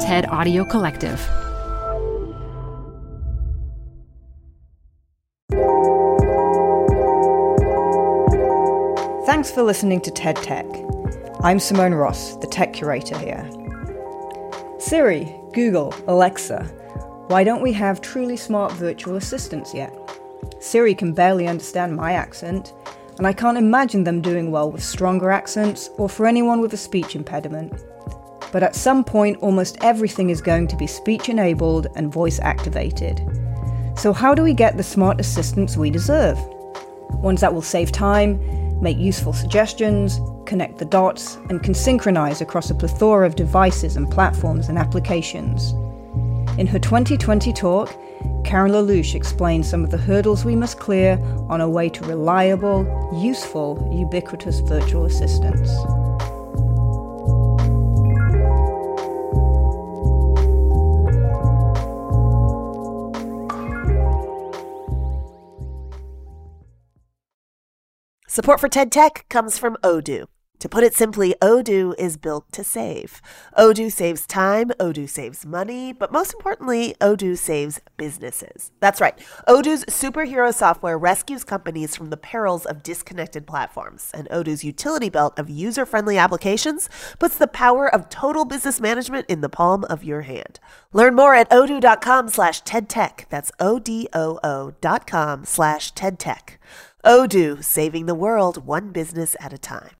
TED Audio Collective. Thanks for listening to TED Tech. I'm Simone Ross, the tech curator here. Siri, Google, Alexa. Why don't we have truly smart virtual assistants yet? Siri can barely understand my accent, and I can't imagine them doing well with stronger accents or for anyone with a speech impediment. But at some point, almost everything is going to be speech-enabled and voice-activated. So how do we get the smart assistants we deserve? Ones that will save time, make useful suggestions, connect the dots, and can synchronize across a plethora of devices and platforms and applications. In her 2020 talk, Karen Lelouch explains some of the hurdles we must clear on our way to reliable, useful, ubiquitous virtual assistants. Support for TED Tech comes from Odoo. To put it simply, Odoo is built to save. Odoo saves time, Odoo saves money, but most importantly, Odoo saves businesses. That's right. Odoo's superhero software rescues companies from the perils of disconnected platforms, and Odoo's utility belt of user-friendly applications puts the power of total business management in the palm of your hand. Learn more at odoo.com/TEDTech. That's ODOO.com/TEDTech. Odoo, saving the world one business at a time.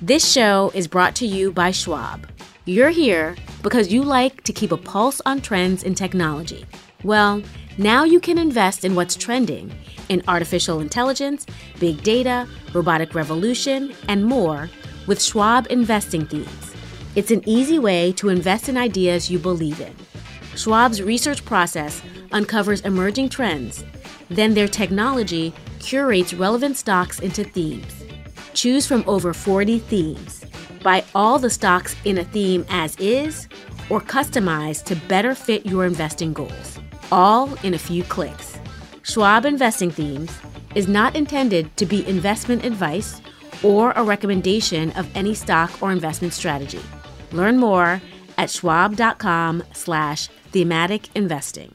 This show is brought to you by Schwab. You're here because you like to keep a pulse on trends in technology. Well, now you can invest in what's trending in artificial intelligence, big data, robotic revolution, and more with Schwab Investing Themes. It's an easy way to invest in ideas you believe in. Schwab's research process uncovers emerging trends. Then their technology curates relevant stocks into themes. Choose from over 40 themes. Buy all the stocks in a theme as is or customize to better fit your investing goals, all in a few clicks. Schwab Investing Themes is not intended to be investment advice or a recommendation of any stock or investment strategy. Learn more at schwab.com/thematic investing.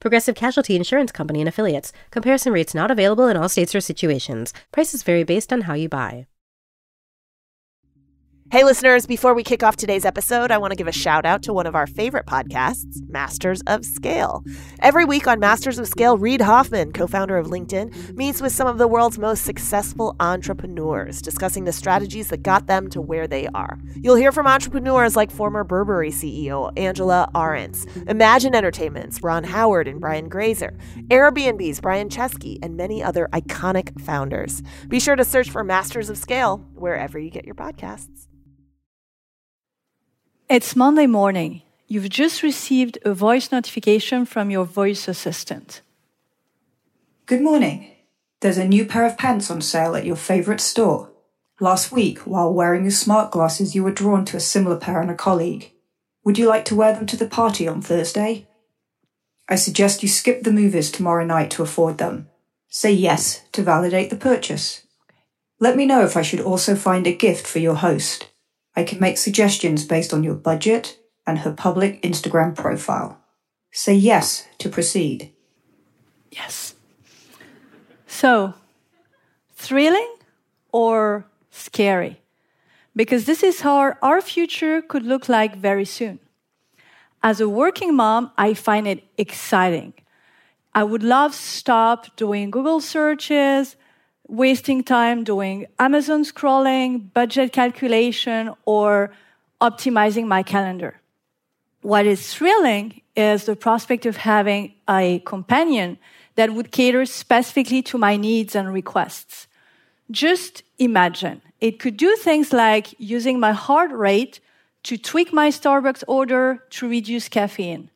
Progressive Casualty Insurance Company and Affiliates. Comparison rates not available in all states or situations. Prices vary based on how you buy. Hey, listeners, before we kick off today's episode, I want to give a shout out to one of our favorite podcasts, Masters of Scale. Every week on Masters of Scale, Reid Hoffman, co-founder of LinkedIn, meets with some of the world's most successful entrepreneurs, discussing the strategies that got them to where they are. You'll hear from entrepreneurs like former Burberry CEO Angela Ahrendts, Imagine Entertainment's Ron Howard and Brian Grazer, Airbnb's Brian Chesky, and many other iconic founders. Be sure to search for Masters of Scale wherever you get your podcasts. It's Monday morning. You've just received a voice notification from your voice assistant. Good morning. There's a new pair of pants on sale at your favorite store. Last week, while wearing your smart glasses, you were drawn to a similar pair on a colleague. Would you like to wear them to the party on Thursday? I suggest you skip the movies tomorrow night to afford them. Say yes to validate the purchase. Let me know if I should also find a gift for your host. I can make suggestions based on your budget and her public Instagram profile. Say yes to proceed. Yes. So, thrilling or scary? Because this is how our future could look like very soon. As a working mom, I find it exciting. I would love to stop doing Google searches, wasting time doing Amazon scrolling, budget calculation, or optimizing my calendar. What is thrilling is the prospect of having a companion that would cater specifically to my needs and requests. Just imagine. It could do things like using my heart rate to tweak my Starbucks order to reduce caffeine,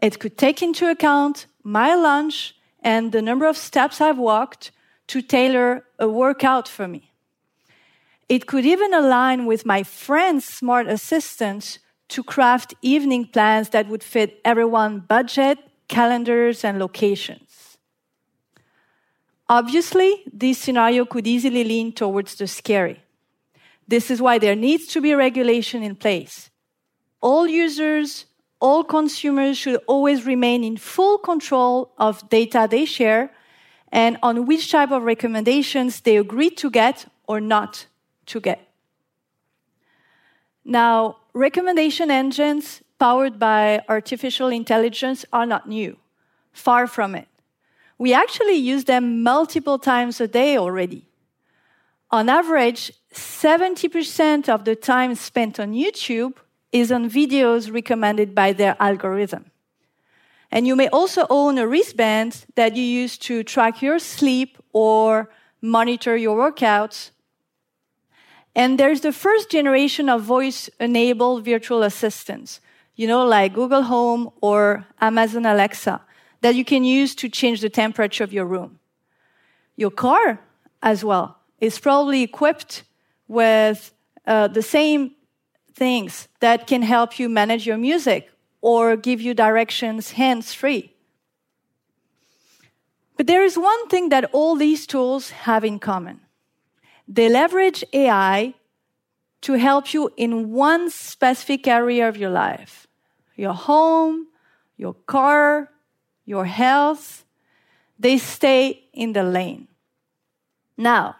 It could take into account my lunch and the number of steps I've walked to tailor a workout for me. It could even align with my friend's smart assistant to craft evening plans that would fit everyone's budget, calendars, and locations. Obviously, this scenario could easily lean towards the scary. This is why there needs to be regulation in place. All users, all consumers should always remain in full control of data they share and on which type of recommendations they agree to get or not to get. Now, recommendation engines powered by artificial intelligence are not new. Far from it. We actually use them multiple times a day already. On average, 70% of the time spent on YouTube is on videos recommended by their algorithm. And you may also own a wristband that you use to track your sleep or monitor your workouts. And there's the first generation of voice-enabled virtual assistants, like Google Home or Amazon Alexa, that you can use to change the temperature of your room. Your car, as well, is probably equipped with the same things that can help you manage your music or give you directions hands-free. But there is one thing that all these tools have in common. They leverage AI to help you in one specific area of your life. Your home, your car, your health. They stay in the lane. Now,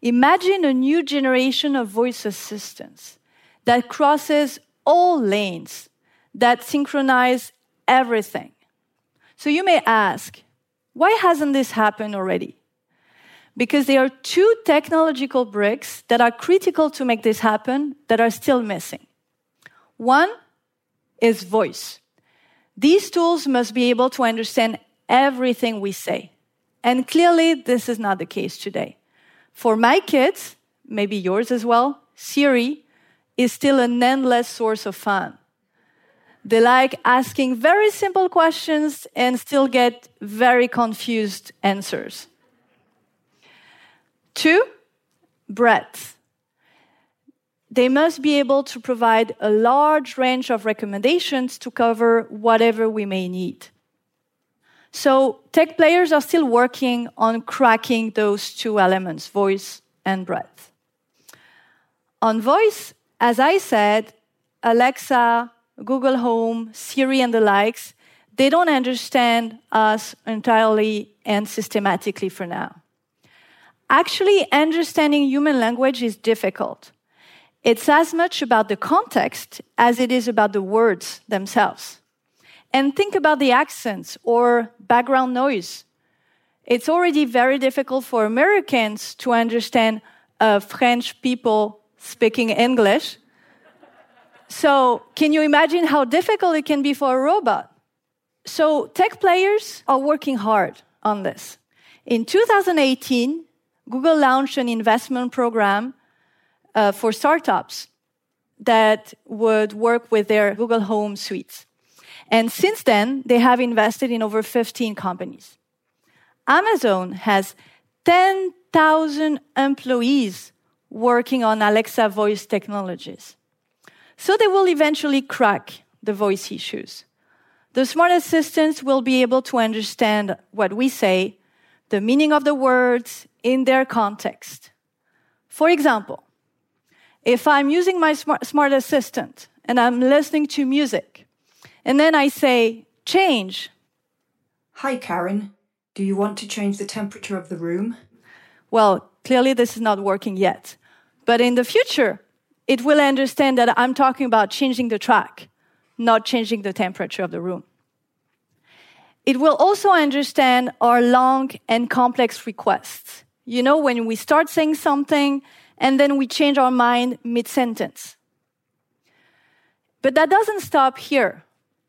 imagine a new generation of voice assistants that crosses all lanes, that synchronize everything. So you may ask, why hasn't this happened already? Because there are two technological bricks that are critical to make this happen that are still missing. One is voice. These tools must be able to understand everything we say. And clearly, this is not the case today. For my kids, maybe yours as well, Siri is still an endless source of fun. They like asking very simple questions and still get very confused answers. Two, breadth. They must be able to provide a large range of recommendations to cover whatever we may need. So tech players are still working on cracking those two elements, voice and breadth. On voice, as I said, Alexa, Google Home, Siri and the likes, they don't understand us entirely and systematically for now. Actually, understanding human language is difficult. It's as much about the context as it is about the words themselves. And think about the accents or background noise. It's already very difficult for Americans to understand French people speaking English. So can you imagine how difficult it can be for a robot? So tech players are working hard on this. In 2018, Google launched an investment program for startups that would work with their Google Home suites. And since then, they have invested in over 15 companies. Amazon has 10,000 employees working on Alexa voice technologies. So they will eventually crack the voice issues. The smart assistants will be able to understand what we say, the meaning of the words in their context. For example, if I'm using my smart assistant and I'm listening to music, and then I say, change. Hi, Karen. Do you want to change the temperature of the room? Well, clearly this is not working yet. But in the future, it will understand that I'm talking about changing the track, not changing the temperature of the room. It will also understand our long and complex requests. You know, when we start saying something and then we change our mind mid-sentence. But that doesn't stop here.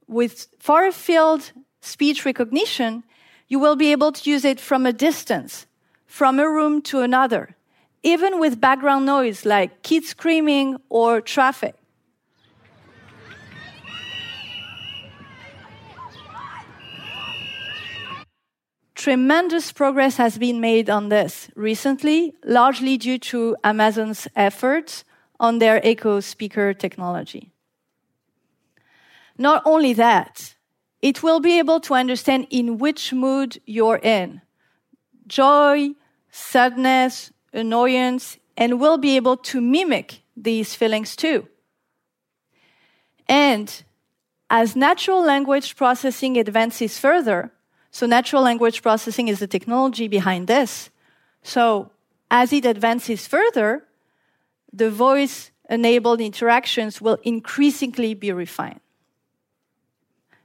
With far-field speech recognition, you will be able to use it from a distance, from a room to another, even with background noise like kids screaming or traffic. Tremendous progress has been made on this recently, largely due to Amazon's efforts on their Echo speaker technology. Not only that, it will be able to understand in which mood you're in, joy, sadness, annoyance, and will be able to mimic these feelings too. And as natural language processing advances further, so natural language processing is the technology behind this. So as it advances further, the voice-enabled interactions will increasingly be refined.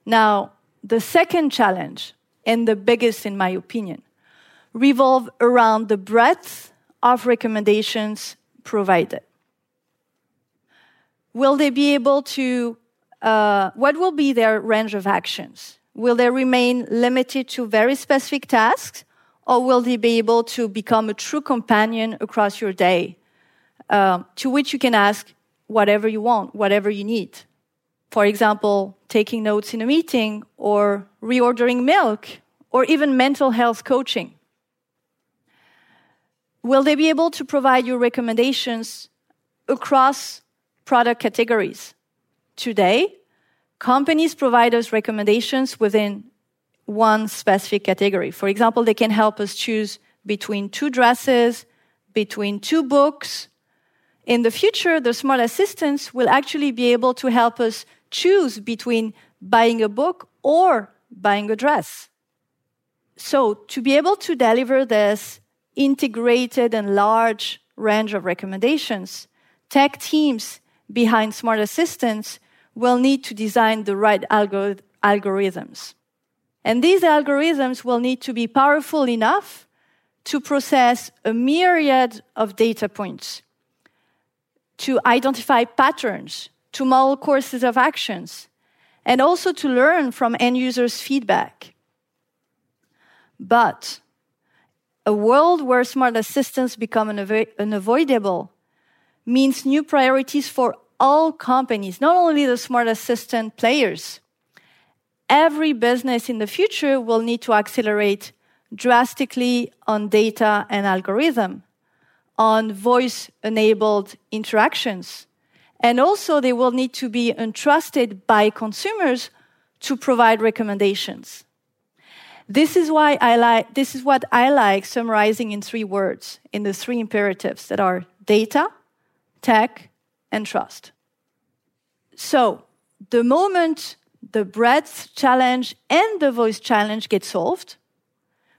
Now, the second challenge, and the biggest in my opinion, revolve around the breadth of recommendations provided. Will they be able to, what will be their range of actions? Will they remain limited to very specific tasks, or will they be able to become a true companion across your day, to which you can ask whatever you want, whatever you need? For example, taking notes in a meeting, or reordering milk, or even mental health coaching. Will they be able to provide you recommendations across product categories? Today, companies provide us recommendations within one specific category. For example, they can help us choose between two dresses, between two books. In the future, the smart assistants will actually be able to help us choose between buying a book or buying a dress. So to be able to deliver this integrated and large range of recommendations, tech teams behind smart assistants will need to design the right algorithms. And these algorithms will need to be powerful enough to process a myriad of data points, to identify patterns, to model courses of actions, and also to learn from end users' feedback. But a world where smart assistants become unavoidable means new priorities for all companies, not only the smart assistant players. Every business in the future will need to accelerate drastically on data and algorithm, on voice-enabled interactions. And also, they will need to be entrusted by consumers to provide recommendations. This is what I like summarizing in three words, in the three imperatives that are data, tech, and trust. So, the moment the breadth challenge and the voice challenge get solved,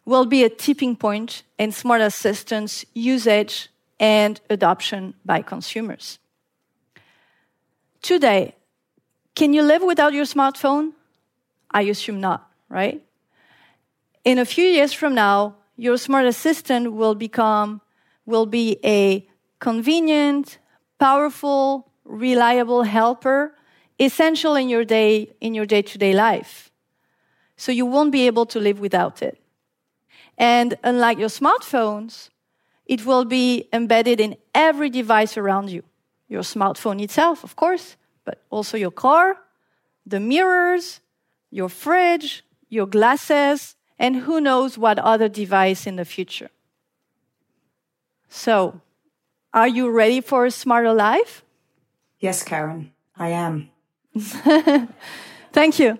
will be a tipping point in smart assistants usage and adoption by consumers. Today, can you live without your smartphone? I assume not, right? In a few years from now, your smart assistant will be a convenient, powerful, reliable helper, essential in your day, in your day-to-day life. So you won't be able to live without it. And unlike your smartphones, it will be embedded in every device around you. Your smartphone itself, of course, but also your car, the mirrors, your fridge, your glasses, and who knows what other device in the future. So, are you ready for a smarter life? Yes, Karen, I am. Thank you.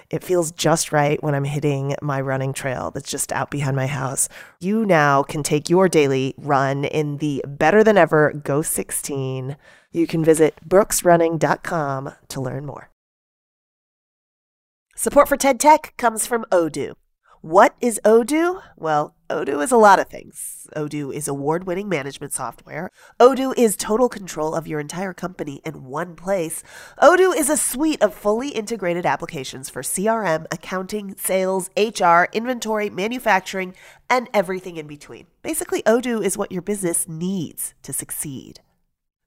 It feels just right when I'm hitting my running trail that's just out behind my house. You now can take your daily run in the better than ever Ghost 16. You can visit brooksrunning.com to learn more. Support for TED Tech comes from Odoo. What is Odoo? Well, Odoo is a lot of things. Odoo is award-winning management software. Odoo is total control of your entire company in one place. Odoo is a suite of fully integrated applications for CRM, accounting, sales, HR, inventory, manufacturing, and everything in between. Basically, Odoo is what your business needs to succeed.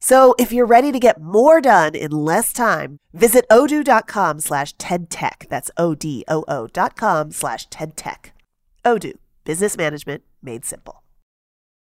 So if you're ready to get more done in less time, visit odoo.com/TEDTech. That's ODOO.com/TEDTech. Odoo, business management made simple.